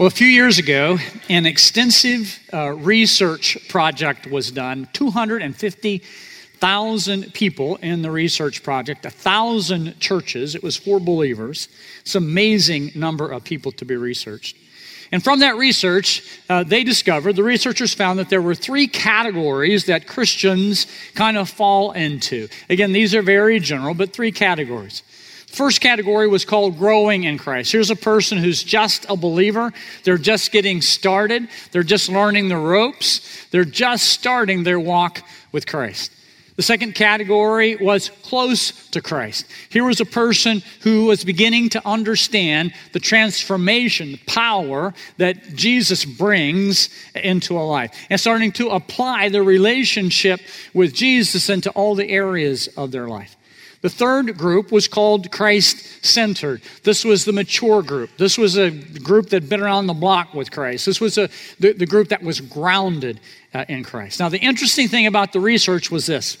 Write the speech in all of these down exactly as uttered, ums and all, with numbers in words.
Well, a few years ago, an extensive uh, research project was done. two hundred fifty thousand people in the research project, one thousand churches. It was for believers. It's an amazing number of people to be researched. And from that research, uh, they discovered, the researchers found that there were three categories that Christians kind of fall into. Again, these are very general, but three categories. First category was called growing in Christ. Here's a person who's just a believer. They're just getting started. They're just learning the ropes. They're just starting their walk with Christ. The second category was close to Christ. Here was a person who was beginning to understand the transformation, the power that Jesus brings into a life, and starting to apply their relationship with Jesus into all the areas of their life. The third group was called Christ-centered. This was the mature group. This was a group that had been around the block with Christ. This was a, the, the group that was grounded uh, in Christ. Now, the interesting thing about the research was this.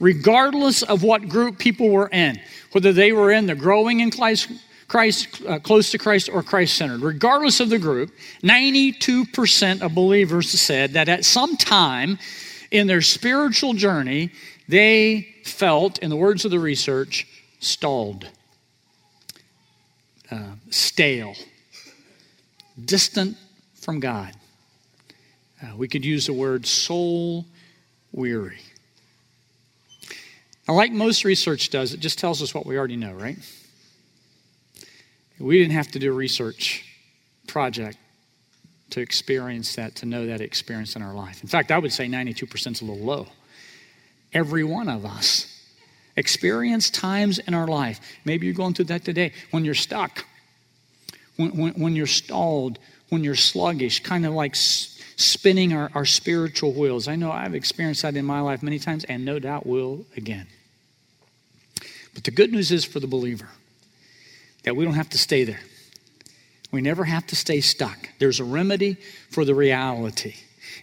Regardless of what group people were in, whether they were in the growing in Christ, Christ uh, close to Christ or Christ-centered, regardless of the group, ninety-two percent of believers said that at some time in their spiritual journey, they felt, in the words of the research, stalled, uh, stale, distant from God. Uh, we could use the word soul weary. Now, like most research does, it just tells us what we already know, right? We didn't have to do a research project to experience that, to know that experience in our life. In fact, I would say ninety-two percent is a little low. Every one of us experience times in our life. Maybe you're going through that today when you're stuck, when, when, when you're stalled, when you're sluggish, kind of like s- spinning our, our spiritual wheels. I know I've experienced that in my life many times and no doubt will again. But the good news is for the believer that we don't have to stay there. We never have to stay stuck. There's a remedy for the reality.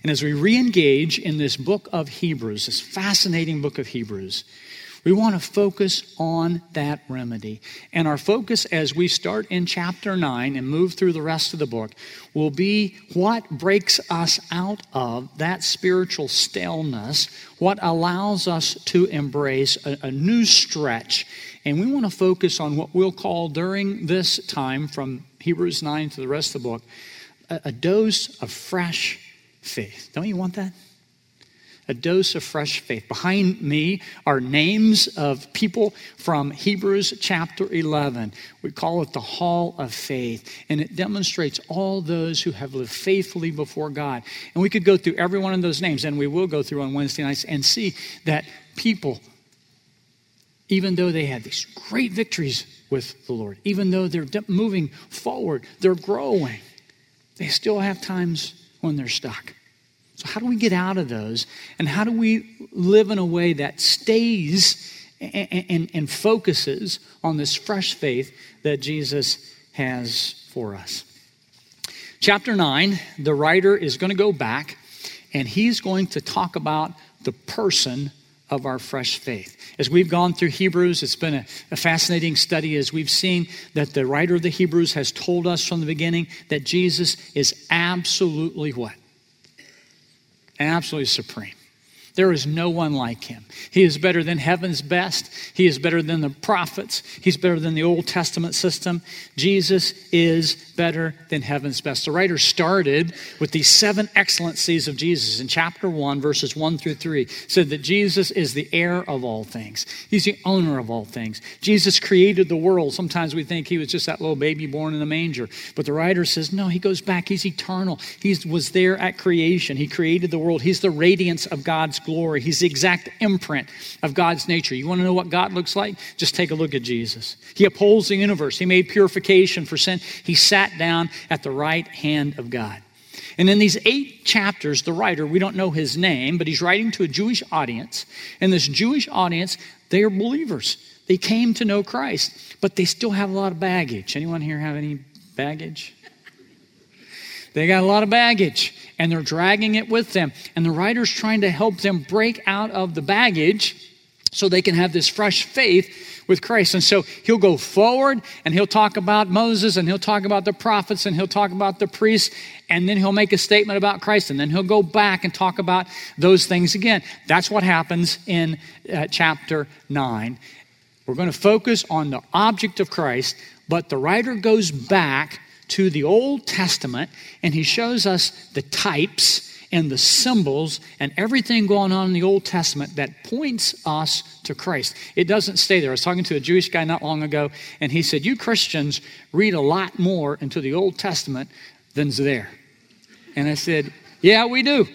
And as we re-engage in this book of Hebrews, this fascinating book of Hebrews, we want to focus on that remedy. And our focus as we start in chapter nine and move through the rest of the book will be what breaks us out of that spiritual staleness, what allows us to embrace a, a new stretch. And we want to focus on what we'll call during this time from Hebrews nine to the rest of the book, a, a dose of fresh faith. Don't you want that? A dose of fresh faith. Behind me are names of people from Hebrews chapter eleven. We call it the Hall of Faith, and it demonstrates all those who have lived faithfully before God. And we could go through every one of those names, and we will go through on Wednesday nights and see that people, even though they had these great victories with the Lord, even though they're moving forward, they're growing, they still have times when they're stuck. So how do we get out of those? And how do we live in a way that stays and, and, and focuses on this fresh faith that Jesus has for us? Chapter nine, the writer is going to go back and he's going to talk about the person of our fresh faith. As we've gone through Hebrews, it's been a, a fascinating study as we've seen that the writer of the Hebrews has told us from the beginning that Jesus is absolutely what? Absolutely supreme. There is no one like him. He is better than heaven's best. He is better than the prophets. He's better than the Old Testament system. Jesus is better than heaven's best. The writer started with the seven excellencies of Jesus in chapter one, verses one through three, said that Jesus is the heir of all things. He's the owner of all things. Jesus created the world. Sometimes we think he was just that little baby born in a manger, but the writer says, no, he goes back. He's eternal. He was there at creation. He created the world. He's the radiance of God's glory. He's the exact imprint of God's nature. You want to know what God looks like? Just take a look at Jesus. He upholds the universe. He made purification for sin. He sat down at the right hand of God. And in these eight chapters, the writer, we don't know his name, but he's writing to a Jewish audience. And this Jewish audience, they are believers. They came to know Christ, but they still have a lot of baggage. Anyone here have any baggage? They got a lot of baggage, and they're dragging it with them. And the writer's trying to help them break out of the baggage so they can have this fresh faith with Christ. And so he'll go forward and he'll talk about Moses and he'll talk about the prophets and he'll talk about the priests, and then he'll make a statement about Christ, and then he'll go back and talk about those things again. That's what happens in uh, chapter nine. We're going to focus on the object of Christ, but the writer goes back to the Old Testament and he shows us the types and the symbols and everything going on in the Old Testament that points us to Christ. It doesn't stay there. I was talking to a Jewish guy not long ago, and he said, you Christians read a lot more into the Old Testament than's there. And I said, yeah, we do,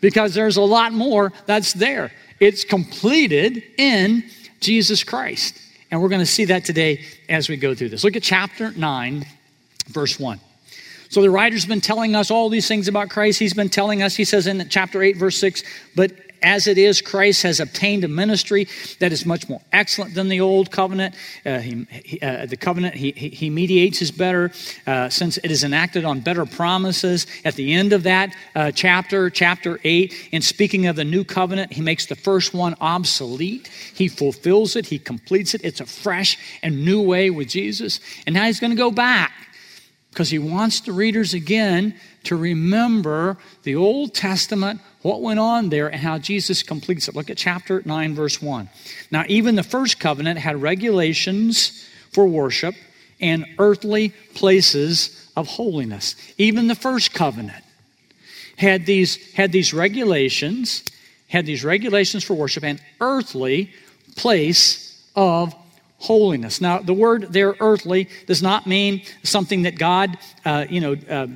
because there's a lot more that's there. It's completed in Jesus Christ. And we're going to see that today as we go through this. Look at chapter nine, verse one. So the writer's been telling us all these things about Christ. He's been telling us, he says in chapter eight, verse six, but as it is, Christ has obtained a ministry that is much more excellent than the old covenant. Uh, he, he, uh, the covenant he, he, he mediates is better, uh, since it is enacted on better promises. At the end of that uh, chapter, chapter eight, in speaking of the new covenant, he makes the first one obsolete. He fulfills it. He completes it. It's a fresh and new way with Jesus. And now he's going to go back, because he wants the readers again to remember the Old Testament, what went on there, and how Jesus completes it. Look at chapter nine, verse one. Now, even the first covenant had regulations for worship and earthly places of holiness. Even the first covenant had these, had these regulations, had these regulations for worship and earthly place of holiness. Holiness. Now, the word there, earthly, does not mean something that God, uh, you know, uh,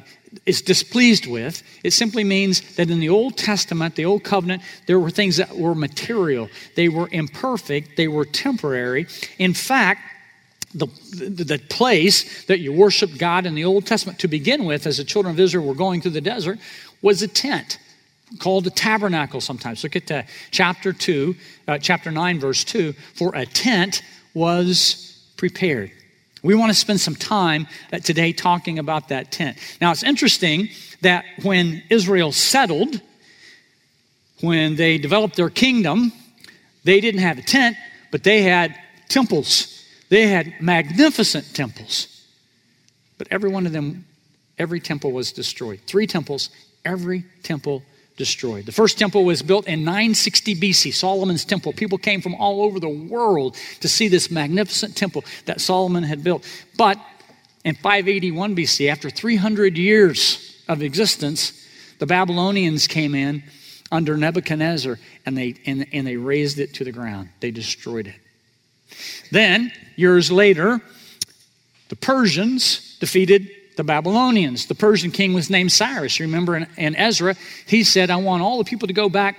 is displeased with. It simply means that in the Old Testament, the Old Covenant, there were things that were material. They were imperfect. They were temporary. In fact, The, the, the place that you worship God in the Old Testament to begin with, as the children of Israel were going through the desert, was a tent, called the tabernacle sometimes. Look at uh, chapter two, uh, chapter nine, verse two, for a tent was prepared. We want to spend some time today talking about that tent. Now, it's interesting that when Israel settled, when they developed their kingdom, they didn't have a tent, but they had temples. They had magnificent temples. But every one of them, every temple was destroyed. Three temples, every temple destroyed. The first temple was built in nine sixty B C, Solomon's temple. People came from all over the world to see this magnificent temple that Solomon had built. But in five eighty-one B C, after three hundred years of existence, the Babylonians came in under Nebuchadnezzar and they, and, and they razed it to the ground. They destroyed it. Then, years later, the Persians defeated the Babylonians. The Persian king was named Cyrus. You remember in, in Ezra, he said, I want all the people to go back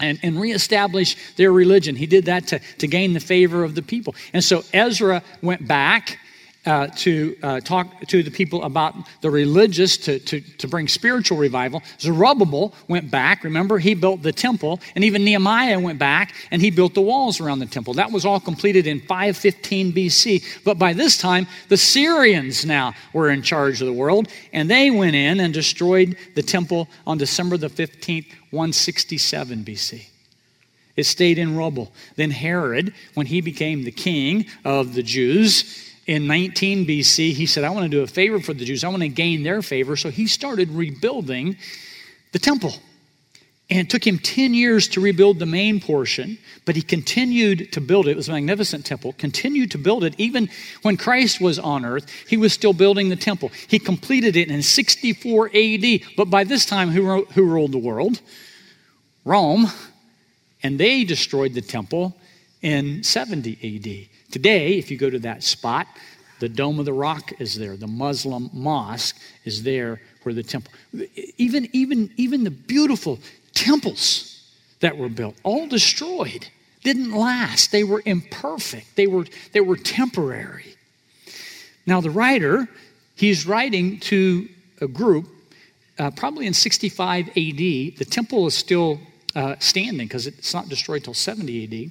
and, and reestablish their religion. He did that to, to gain the favor of the people. And so Ezra went back uh, to uh, talk to the people about the religious, to, to, to bring spiritual revival. Zerubbabel went back. Remember, he built the temple. And even Nehemiah went back and he built the walls around the temple. That was all completed in five fifteen B C. But by this time, the Syrians now were in charge of the world. And they went in and destroyed the temple on December the fifteenth, one sixty-seven B C. It stayed in rubble. Then Herod, when he became the king of the Jews, in nineteen B C, he said, I want to do a favor for the Jews. I want to gain their favor. So he started rebuilding the temple. And it took him ten years to rebuild the main portion, but he continued to build it. It was a magnificent temple, continued to build it. Even when Christ was on earth, he was still building the temple. He completed it in sixty-four A D. But by this time, who, who ruled the world? Rome. And they destroyed the temple in seventy A D. Today, if you go to that spot, the Dome of the Rock is there. The Muslim mosque is there where the temple. Even, even, even the beautiful temples that were built, all destroyed, didn't last. They were imperfect. They were, they were temporary. Now, the writer, he's writing to a group, uh, probably in sixty-five A D. The temple is still uh, standing because it's not destroyed till seventy A D.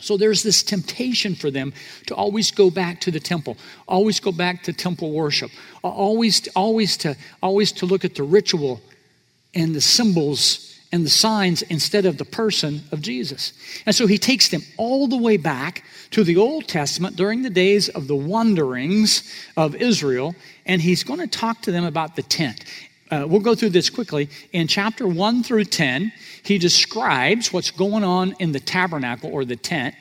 So there's this temptation for them to always go back to the temple, always go back to temple worship, always, always to, always to look at the ritual and the symbols and the signs instead of the person of Jesus. And so he takes them all the way back to the Old Testament during the days of the wanderings of Israel, and he's going to talk to them about the tent. Uh, we'll go through this quickly. In chapter one through ten, he describes what's going on in the tabernacle or the tent.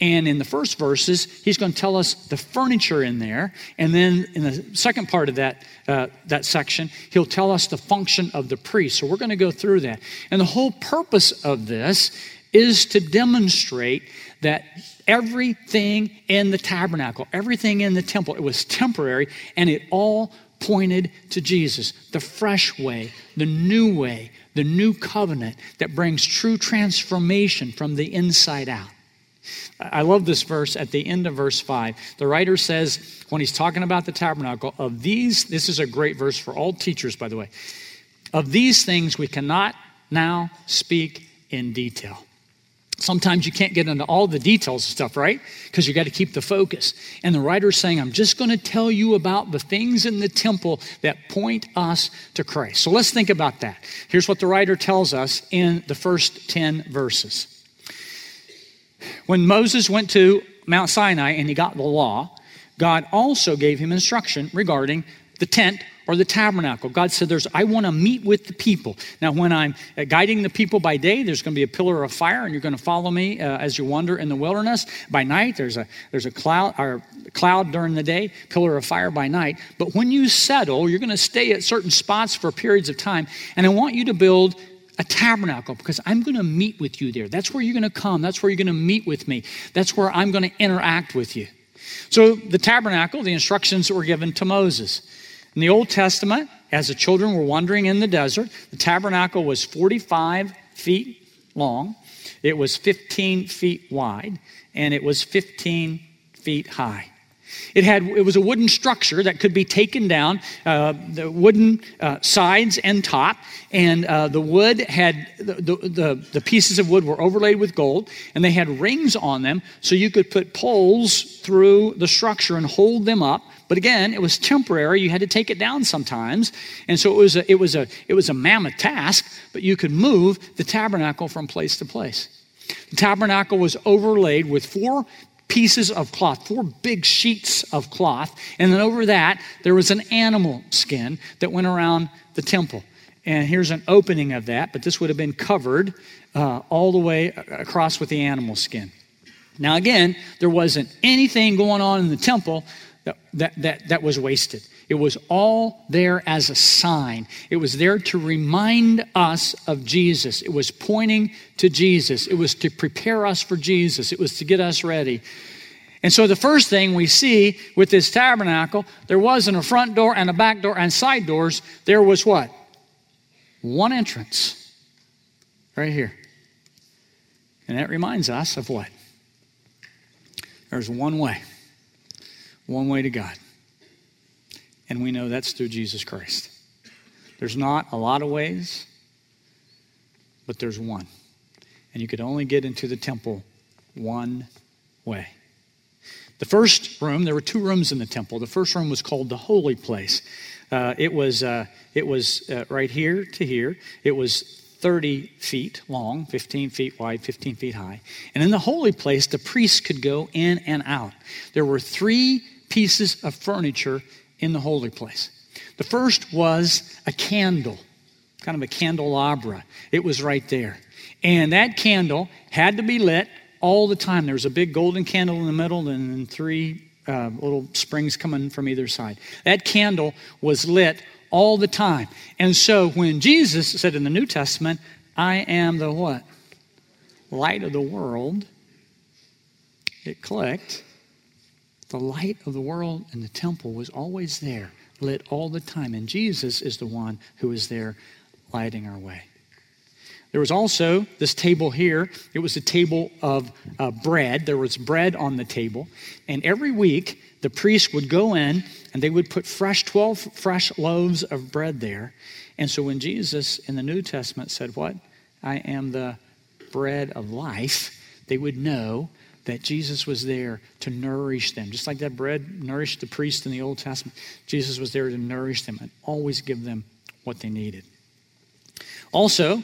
And in the first verses, he's going to tell us the furniture in there. And then in the second part of that uh, that section, he'll tell us the function of the priest. So we're going to go through that. And the whole purpose of this is to demonstrate that everything in the tabernacle, everything in the temple, it was temporary, and it all pointed to Jesus, the fresh way, the new way, the new covenant that brings true transformation from the inside out. I love this verse at the end of verse five. The writer says, when he's talking about the tabernacle, of these, this is a great verse for all teachers, by the way. Of these things we cannot now speak in detail. Sometimes you can't get into all the details and stuff, right? Because you got to keep the focus. And the writer's saying, I'm just going to tell you about the things in the temple that point us to Christ. So let's think about that. Here's what the writer tells us in the first ten verses. When Moses went to Mount Sinai and he got the law, God also gave him instruction regarding the tent or the tabernacle. God said, "There's I want to meet with the people. Now, when I'm guiding the people by day, there's going to be a pillar of fire, and you're going to follow me uh, as you wander in the wilderness. By night, there's a there's a cloud or cloud during the day, pillar of fire by night. But when you settle, you're going to stay at certain spots for periods of time, and I want you to build a tabernacle, because I'm going to meet with you there. That's where you're going to come. That's where you're going to meet with me. That's where I'm going to interact with you." So the tabernacle, the instructions that were given to Moses. In the Old Testament, as the children were wandering in the desert, the tabernacle was forty-five feet long, it was fifteen feet wide, and it was fifteen feet high. It had it was a wooden structure that could be taken down, uh, the wooden uh, sides and top, and uh, the wood had, the, the, the pieces of wood were overlaid with gold, and they had rings on them, so you could put poles through the structure and hold them up. But again, it was temporary. You had to take it down sometimes, and so it was a, it was a, it was a mammoth task, but you could move the tabernacle from place to place. The tabernacle was overlaid with four pieces of cloth, four big sheets of cloth. And then over that, there was an animal skin that went around the temple. And here's an opening of that, but this would have been covered uh, all the way across with the animal skin. Now again, there wasn't anything going on in the temple that, that, that, that was wasted. It was all there as a sign. It was there to remind us of Jesus. It was pointing to Jesus. It was to prepare us for Jesus. It was to get us ready. And so the first thing we see with this tabernacle, there wasn't a front door and a back door and side doors. There was what? One entrance. Right here. And that reminds us of what? There's one way. One way to God. And we know that's through Jesus Christ. There's not a lot of ways, but there's one. And you could only get into the temple one way. The first room, there were two rooms in the temple. The first room was called the Holy Place. Uh, it was uh, it was uh, right here to here. It was thirty feet long, fifteen feet wide, fifteen feet high. And in the Holy Place, the priests could go in and out. There were three pieces of furniture in the Holy Place. The first was a candle, kind of a candelabra. It was right there. And that candle had to be lit all the time. There was a big golden candle in the middle and then three uh, little springs coming from either side. That candle was lit all the time. And so when Jesus said in the New Testament, "I am the what? Light of the world," it clicked. The light of the world and the temple was always there, lit all the time. And Jesus is the one who is there lighting our way. There was also this table here. It was a table of uh, bread. There was bread on the table. And every week, the priests would go in and they would put fresh, twelve fresh loaves of bread there. And so when Jesus in the New Testament said, "What? I am the bread of life," they would know that Jesus was there to nourish them. Just like that bread nourished the priest in the Old Testament, Jesus was there to nourish them and always give them what they needed. Also,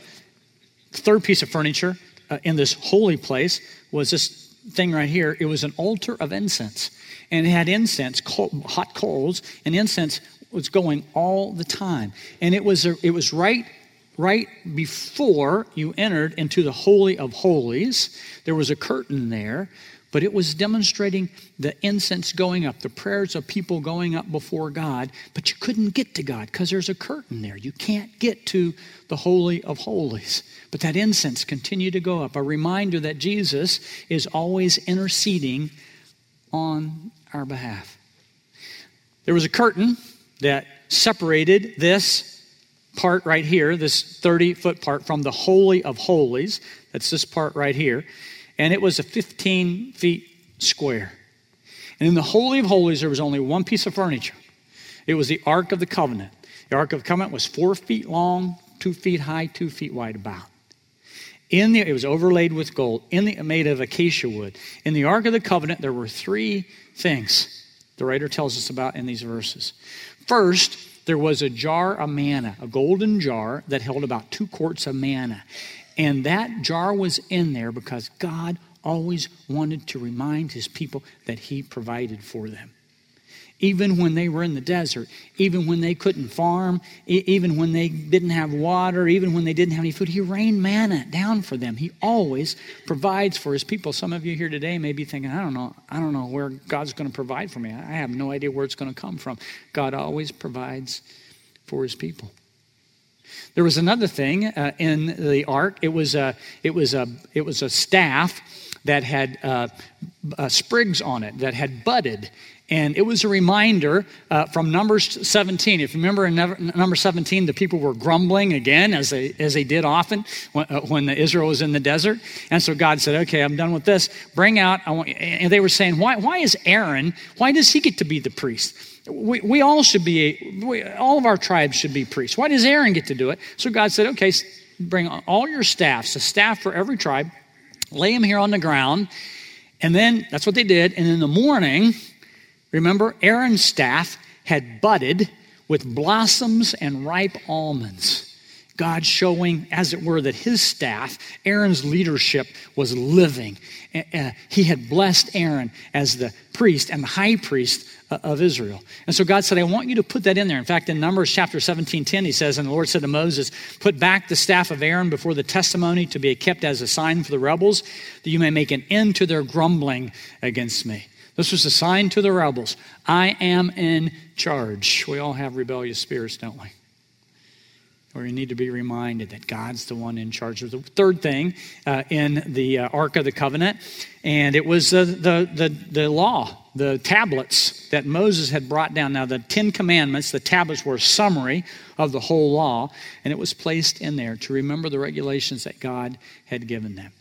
Third piece of furniture uh, in this holy place was this thing right here. It was an altar of incense, and it had incense, coal, hot coals, and incense was going all the time. And it was a, it was right right before you entered into the Holy of Holies. There was a curtain there, but it was demonstrating the incense going up, the prayers of people going up before God, but you couldn't get to God because there's a curtain there. You can't get to the Holy of Holies. But that incense continued to go up, a reminder that Jesus is always interceding on our behalf. There was a curtain that separated this part right here, this thirty-foot part, from the Holy of Holies. That's this part right here. And it was a fifteen feet square. And in the Holy of Holies, there was only one piece of furniture. It was the Ark of the Covenant. The Ark of the Covenant was four feet long, two feet high, two feet wide about. In the, it was overlaid with gold, in the, made of acacia wood. In the Ark of the Covenant, there were three things the writer tells us about in these verses. First, there was a jar of manna, a golden jar that held about two quarts of manna. And that jar was in there because God always wanted to remind his people that he provided for them. Even when they were in the desert, even when they couldn't farm, even when they didn't have water, even when they didn't have any food, he rained manna down for them. He always provides for his people. Some of you here today may be thinking, I don't know, I don't know where God's going to provide for me. I have no idea where it's going to come from. God always provides for his people. There was another thing uh, in the ark. It was a, it was a, it was a staff that had uh, uh, sprigs on it that had budded. And it was a reminder uh, from Numbers seventeen. If you remember in Numbers seventeen, the people were grumbling again, as they as they did often when, uh, when the Israel was in the desert. And so God said, okay, I'm done with this. Bring out, I want, and they were saying, why why is Aaron, why does he get to be the priest? We we all should be, we, all of our tribes should be priests. Why does Aaron get to do it? So God said, okay, bring all your staffs, a staff for every tribe, lay them here on the ground. And then, that's what they did. And in the morning, remember, Aaron's staff had budded with blossoms and ripe almonds. God showing, as it were, that his staff, Aaron's leadership, was living. Uh, he had blessed Aaron as the priest and the high priest of Israel. And so God said, I want you to put that in there. In fact, in Numbers chapter seventeen, ten, he says, and the Lord said to Moses, put back the staff of Aaron before the testimony to be kept as a sign for the rebels, that you may make an end to their grumbling against me. This was a sign to the rebels. I am in charge. We all have rebellious spirits, don't we? Or you need to be reminded that God's the one in charge. There's the third thing uh, in the uh, Ark of the Covenant, and it was uh, the, the, the law, the tablets that Moses had brought down. Now, the Ten Commandments, the tablets were a summary of the whole law, and it was placed in there to remember the regulations that God had given them.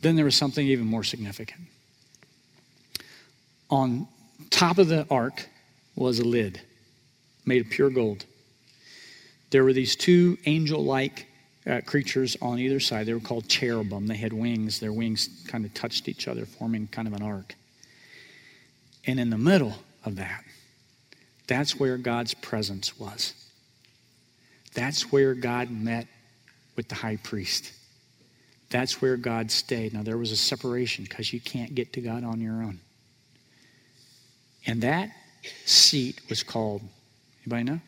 Then there was something even more significant. On top of the ark was a lid made of pure gold. There were these two angel-like uh, creatures on either side. They were called cherubim. They had wings. Their wings kind of touched each other, forming kind of an ark. And in the middle of that, that's where God's presence was. That's where God met with the high priest. That's where God stayed. Now, there was a separation because you can't get to God on your own. And that seat was called, anybody know?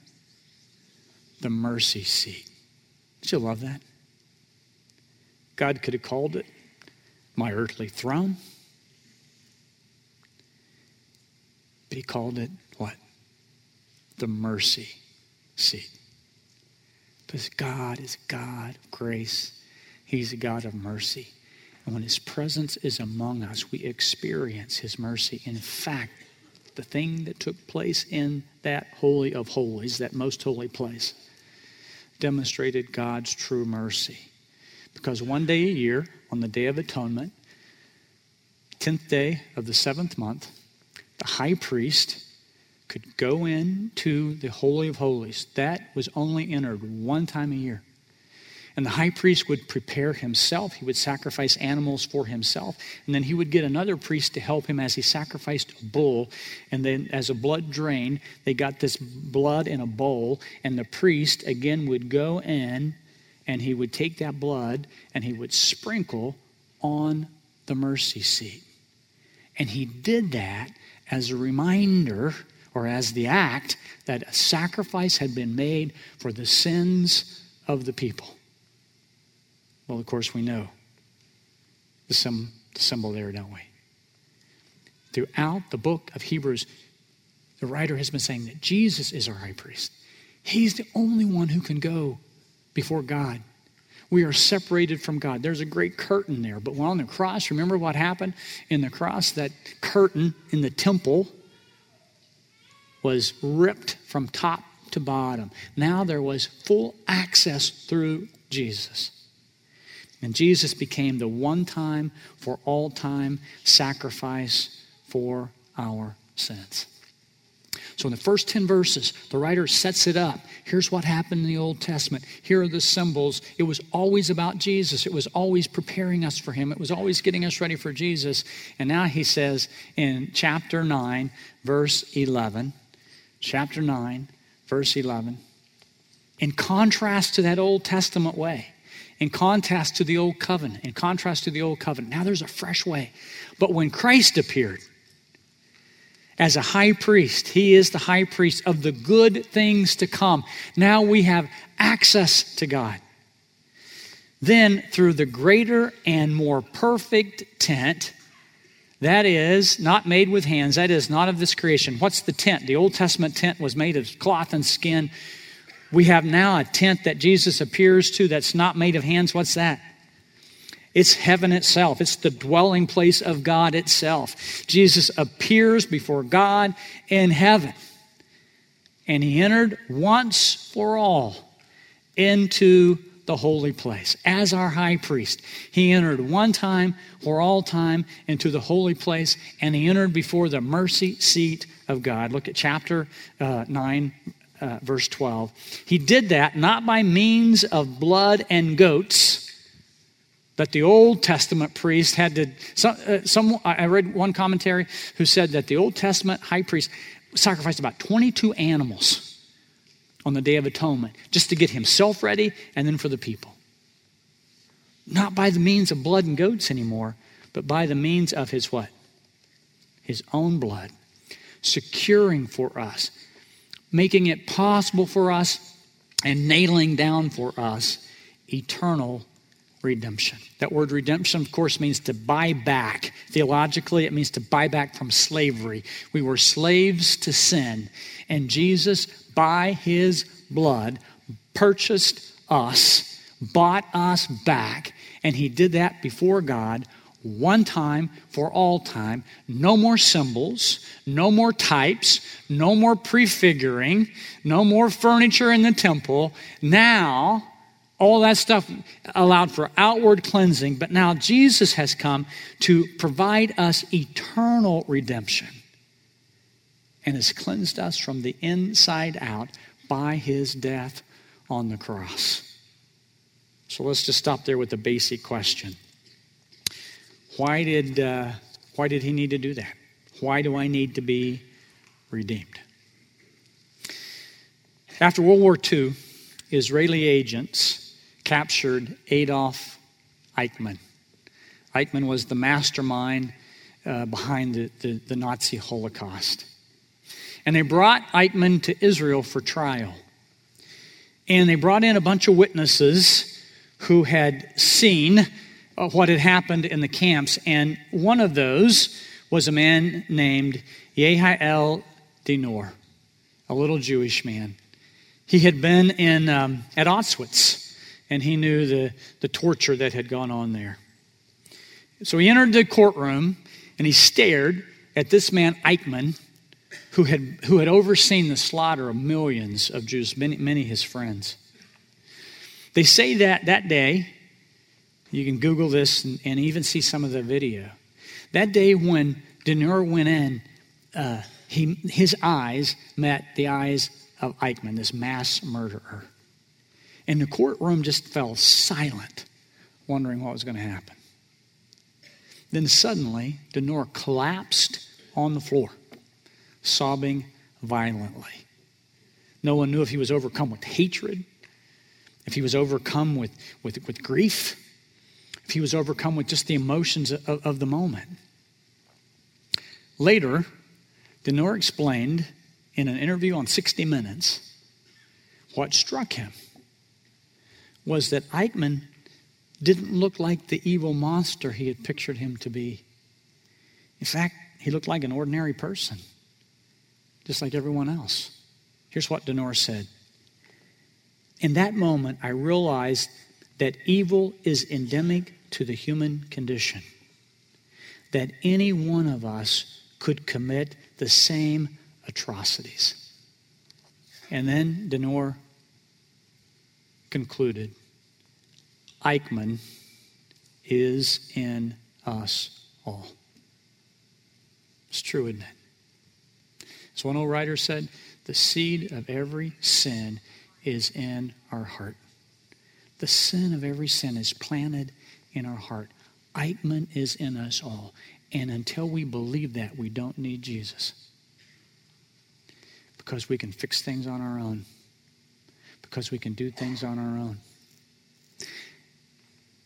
The mercy seat. Don't you love that? God could have called it my earthly throne. But he called it what? The mercy seat. Because God is a God of grace. He's a God of mercy. And when his presence is among us, we experience his mercy. In fact, the thing that took place in that Holy of Holies, that most holy place, demonstrated God's true mercy. Because one day a year, on the Day of Atonement, tenth day of the seventh month, the high priest could go into the Holy of Holies. That was only entered one time a year. And the high priest would prepare himself. He would sacrifice animals for himself. And then he would get another priest to help him as he sacrificed a bull. And then as the blood drained, they got this blood in a bowl. And the priest, again, would go in and he would take that blood and he would sprinkle on the mercy seat. And he did that as a reminder, or as the act, that a sacrifice had been made for the sins of the people. Well, of course, we know the symbol there, don't we? Throughout the book of Hebrews, the writer has been saying that Jesus is our high priest. He's the only one who can go before God. We are separated from God. There's a great curtain there. But on the cross, remember what happened in the cross? That curtain in the temple was ripped from top to bottom. Now there was full access through Jesus. And Jesus became the one-time for all-time sacrifice for our sins. So in the first ten verses, the writer sets it up. Here's what happened in the Old Testament. Here are the symbols. It was always about Jesus. It was always preparing us for him. It was always getting us ready for Jesus. And now he says in chapter nine, verse eleven, chapter nine, verse eleven, in contrast to that Old Testament way, in contrast to the Old Covenant, in contrast to the Old Covenant, now there's a fresh way. But when Christ appeared, as a high priest, he is the high priest of the good things to come. Now we have access to God. Then through the greater and more perfect tent, that is not made with hands, that is not of this creation. What's the tent? The Old Testament tent was made of cloth and skin. We have now a tent that Jesus appears to that's not made of hands. What's that? It's heaven itself. It's the dwelling place of God itself. Jesus appears before God in heaven. And he entered once for all into the holy place as our high priest. He entered one time for all time into the holy place, and he entered before the mercy seat of God. Look at chapter uh, nine, uh, verse twelve. He did that not by means of blood and goats, that the Old Testament priest had to, some, uh, some, I read one commentary who said that the Old Testament high priest sacrificed about twenty-two animals on the Day of Atonement just to get himself ready and then for the people. Not by the means of blood and goats anymore, but by the means of his what? His own blood, securing for us, making it possible for us and nailing down for us eternal life. Redemption. That word redemption, of course, means to buy back. Theologically, it means to buy back from slavery. We were slaves to sin, and Jesus, by his blood, purchased us, bought us back, and he did that before God one time for all time. No more symbols, no more types, no more prefiguring, no more furniture in the temple. Now, all that stuff allowed for outward cleansing, but now Jesus has come to provide us eternal redemption and has cleansed us from the inside out by his death on the cross. So let's just stop there with the basic question. Why did, uh, why did he need to do that? Why do I need to be redeemed? After World War Two, Israeli agents captured Adolf Eichmann. Eichmann was the mastermind uh, behind the, the, the Nazi Holocaust. And they brought Eichmann to Israel for trial. And they brought in a bunch of witnesses who had seen uh, what had happened in the camps. And one of those was a man named Yehiel Dinor, a little Jewish man. He had been in um, at Auschwitz, and he knew the, the torture that had gone on there. So he entered the courtroom, and he stared at this man, Eichmann, who had who had overseen the slaughter of millions of Jews, many, many his friends. They say that that day, you can Google this and, and even see some of the video. That day when Dinur went in, uh, he his eyes met the eyes of Eichmann, this mass murderer. And the courtroom just fell silent, wondering what was going to happen. Then suddenly, Dinor collapsed on the floor, sobbing violently. No one knew if he was overcome with hatred, if he was overcome with, with, with grief, if he was overcome with just the emotions of, of the moment. Later, Dinor explained in an interview on sixty minutes, what struck him was that Eichmann didn't look like the evil monster he had pictured him to be. In fact, he looked like an ordinary person, just like everyone else. Here's what Dinor said. In that moment, I realized that evil is endemic to the human condition, that any one of us could commit the same atrocities. And then Dinor concluded, Eichmann is in us all. It's true, isn't it? As one old writer said, the seed of every sin is in our heart. The sin of every sin is planted in our heart. Eichmann is in us all. And until we believe that, we don't need Jesus. Because we can fix things on our own. Because we can do things on our own.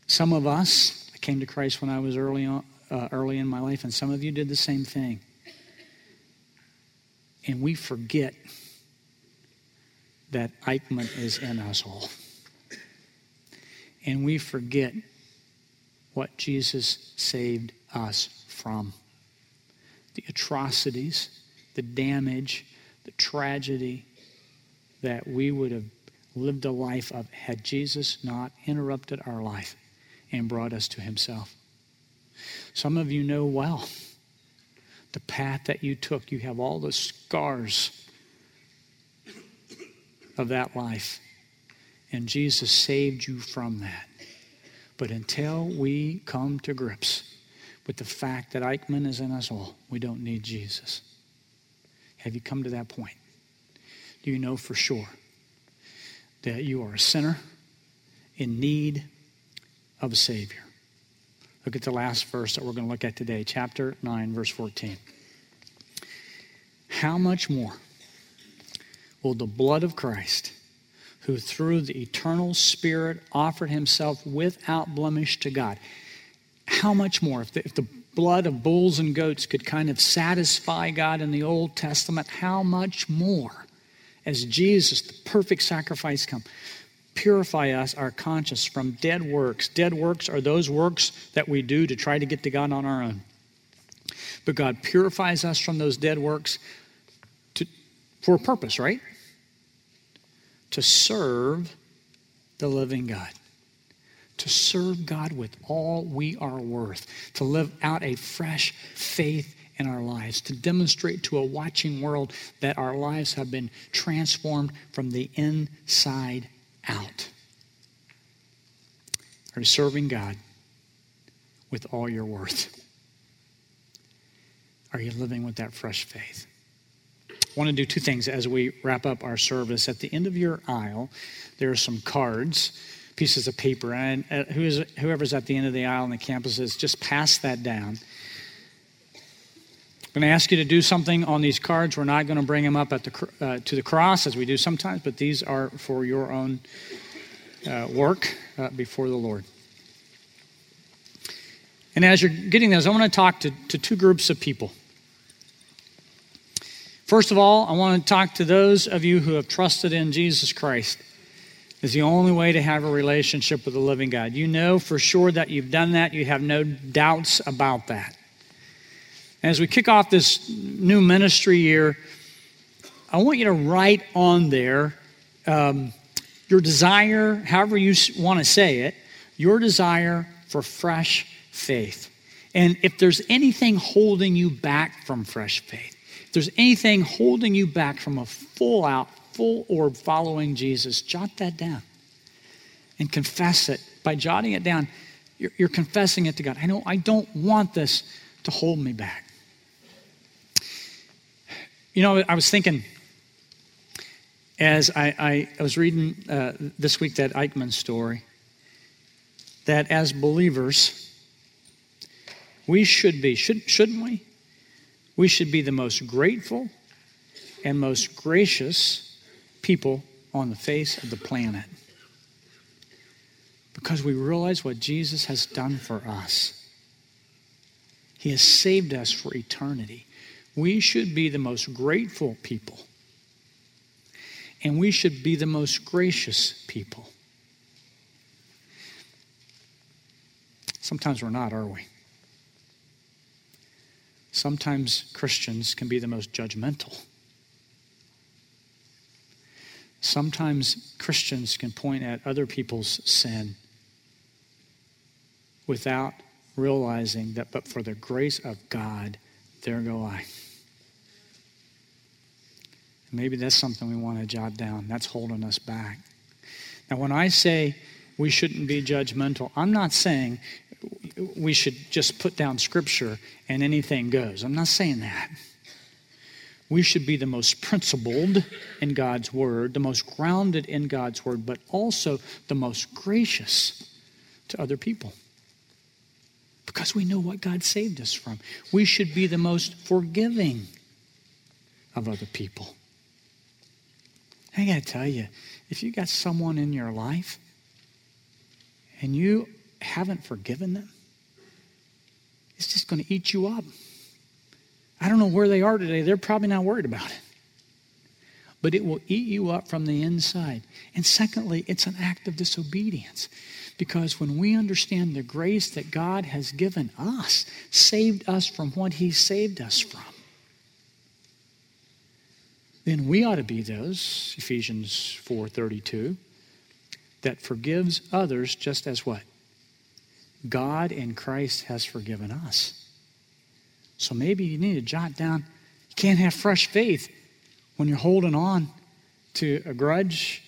Some of us, I came to Christ when I was early on, uh, early in my life, and some of you did the same thing. And we forget that Eichmann is in us all. And we forget what Jesus saved us from. The atrocities, the damage, the tragedy that we would have lived a life of had Jesus not interrupted our life and brought us to himself. Some of you know well the path that you took. You have all the scars of that life, and Jesus saved you from that. But until we come to grips with the fact that Eichmann is in us all, we don't need Jesus. Have you come to that point? Do you know for sure that you are a sinner in need of a Savior? Look at the last verse that we're going to look at today, chapter nine, verse fourteen. How much more will the blood of Christ, who through the eternal Spirit offered himself without blemish to God. How much more, if the, if the blood of bulls and goats could kind of satisfy God in the Old Testament, how much more, as Jesus, the perfect sacrifice, come, purify us, our conscience, from dead works. Dead works are those works that we do to try to get to God on our own. But God purifies us from those dead works to, for a purpose, right? To serve the living God, to serve God with all we are worth, to live out a fresh faith in our lives, to demonstrate to a watching world that our lives have been transformed from the inside out. Are you serving God with all you're worth? Are you living with that fresh faith? I want to do two things as we wrap up our service. At the end of your aisle, there are some cards, pieces of paper, and whoever's at the end of the aisle on the campus is just pass that down. I'm going to ask you to do something on these cards. We're not going to bring them up at the uh, to the cross as we do sometimes, but these are for your own uh, work uh, before the Lord. And as you're getting those, I want to talk to, to two groups of people. First of all, I want to talk to those of you who have trusted in Jesus Christ as the only way to have a relationship with the living God. You know for sure that you've done that. You have no doubts about that. As we kick off this new ministry year, I want you to write on there um, your desire, however you want to say it, your desire for fresh faith. And if there's anything holding you back from fresh faith, if there's anything holding you back from a full out, full orb following Jesus, jot that down and confess it. By jotting it down, you're, you're confessing it to God. I know I don't want this to hold me back. You know, I was thinking as I, I, I was reading uh, this week that Eichmann story, that as believers, we should be, should, shouldn't we? We should be the most grateful and most gracious people on the face of the planet. because we realize what Jesus has done for us. He has saved us for eternity. We should be the most grateful people. And we should be the most gracious people. Sometimes we're not, are we? Sometimes Christians can be the most judgmental. Sometimes Christians can point at other people's sin without realizing that, but for the grace of God, there go I. Maybe that's something we want to jot down. That's holding us back. Now, when I say we shouldn't be judgmental, I'm not saying we should just put down Scripture and anything goes. I'm not saying that. We should be the most principled in God's Word, the most grounded in God's Word, but also the most gracious to other people because we know what God saved us from. We should be the most forgiving of other people. I got to tell you, if you got someone in your life and you haven't forgiven them, it's just going to eat you up. I don't know where they are today. They're probably not worried about it. But it will eat you up from the inside. And secondly, it's an act of disobedience. Because when we understand the grace that God has given us, saved us from what He saved us from, then we ought to be those, Ephesians four thirty-two, that forgives others just as what? God in Christ has forgiven us. So maybe you need to jot down, you can't have fresh faith when you're holding on to a grudge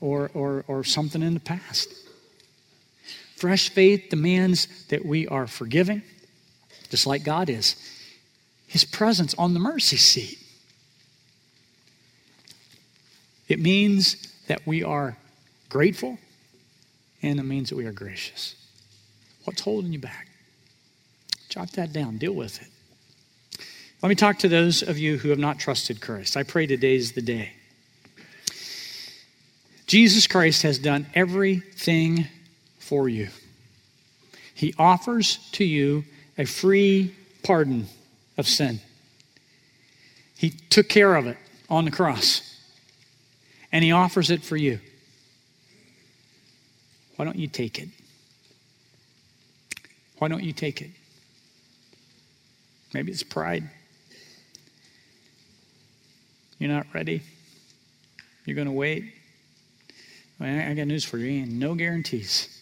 or, or, or something in the past. Fresh faith demands that we are forgiving, just like God is. His presence on the mercy seat. It means that we are grateful, and it means that we are gracious. What's holding you back? Jot that down. Deal with it. Let me talk to those of you who have not trusted Christ. I pray today's the day. Jesus Christ has done everything for you. He offers to you a free pardon of sin. He took care of it on the cross. And He offers it for you. Why don't you take it? Why don't you take it? Maybe it's pride. You're not ready. You're going to wait. I mean, I got news for you. Ain't no guarantees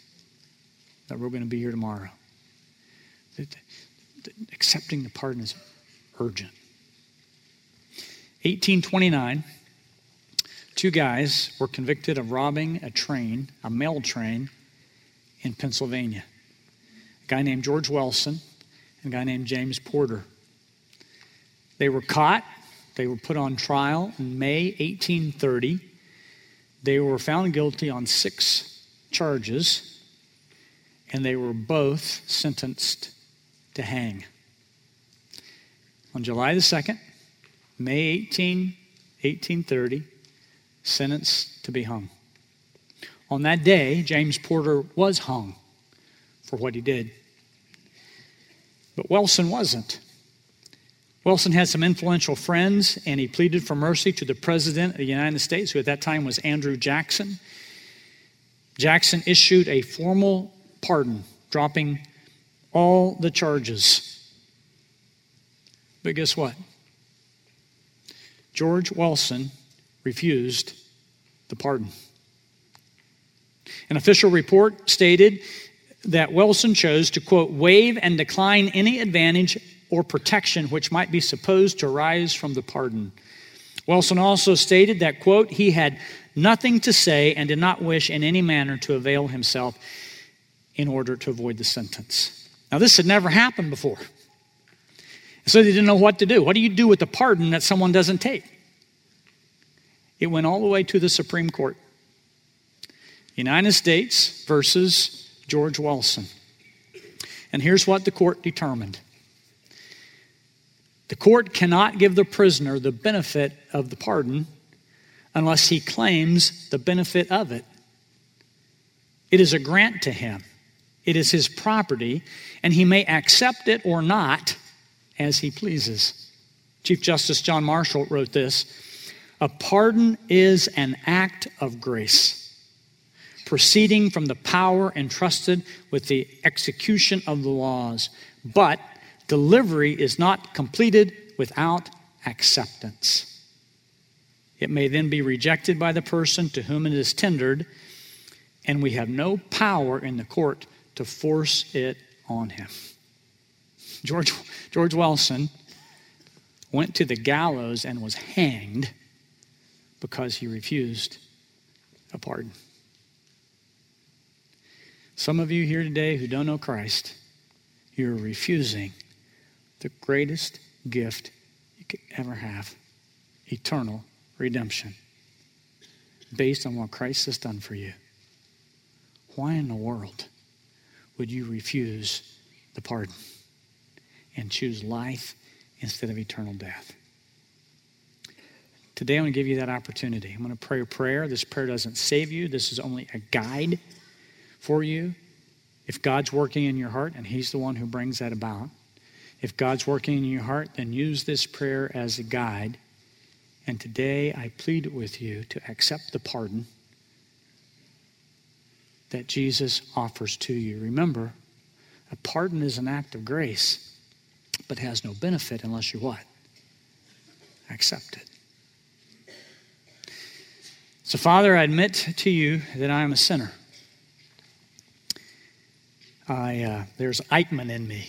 that we're going to be here tomorrow. Accepting the pardon is urgent. eighteen twenty-nine. Two guys were convicted of robbing a train, a mail train, in Pennsylvania. A guy named George Wilson and a guy named James Porter. They were caught. They were put on trial in May eighteen thirty. They were found guilty on six charges, and they were both sentenced to hang. On July the second, May eighteenth, eighteen thirty, sentenced to be hung. On that day, James Porter was hung for what he did. But Wilson wasn't. Wilson had some influential friends, and he pleaded for mercy to the President of the United States, who at that time was Andrew Jackson. Jackson issued a formal pardon, dropping all the charges. But guess what? George Wilson refused the pardon. An official report stated that Wilson chose to, quote, waive and decline any advantage or protection which might be supposed to arise from the pardon. Wilson also stated that, quote, he had nothing to say and did not wish in any manner to avail himself in order to avoid the sentence. Now, this had never happened before. So they didn't know what to do. What do you do with a pardon that someone doesn't take? It went all the way to the Supreme Court. United States versus George Wilson. And here's what the court determined. The court cannot give the prisoner the benefit of the pardon unless he claims the benefit of it It is a grant to him. It is his property, and he may accept it or not as he pleases. Chief Justice John Marshall wrote this: a pardon is an act of grace proceeding from the power entrusted with the execution of the laws, but delivery is not completed without acceptance. It may then be rejected by the person to whom it is tendered, and we have no power in the court to force it on him. George, George Wilson went to the gallows and was hanged because he refused a pardon. Some of you here today who don't know Christ, you're refusing the greatest gift you could ever have, eternal redemption, based on what Christ has done for you. Why in the world would you refuse the pardon and choose life instead of eternal death? Today I'm going to give you that opportunity. I'm going to pray a prayer. This prayer doesn't save you. This is only a guide for you. If God's working in your heart, and he's the one who brings that about, if God's working in your heart, then use this prayer as a guide. And today I plead with you to accept the pardon that Jesus offers to you. Remember, a pardon is an act of grace, but has no benefit unless you what? Accept it. So, Father, I admit to you that I am a sinner. I uh, there's Eichmann in me.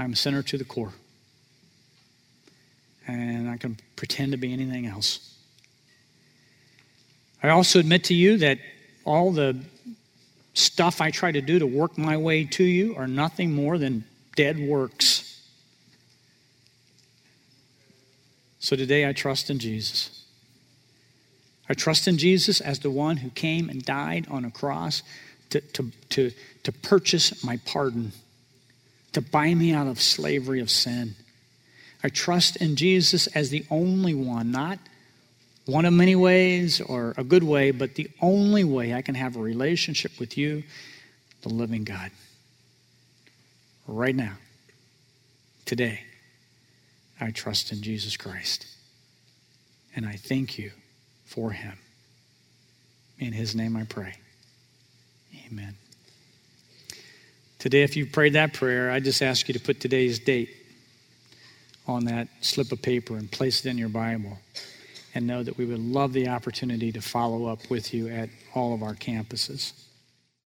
I'm a sinner to the core. And I can pretend to be anything else. I also admit to you that all the stuff I try to do to work my way to you are nothing more than dead works. So today I trust in Jesus. I trust in Jesus as the one who came and died on a cross to, to, to, to purchase my pardon, to buy me out of slavery of sin. I trust in Jesus as the only one, not one of many ways or a good way, but the only way I can have a relationship with you, the living God. Right now, today, I trust in Jesus Christ. And I thank you for him. In his name I pray. Amen. Today, if you prayed that prayer, I just ask you to put today's date on that slip of paper and place it in your Bible, and know that we would love the opportunity to follow up with you at all of our campuses.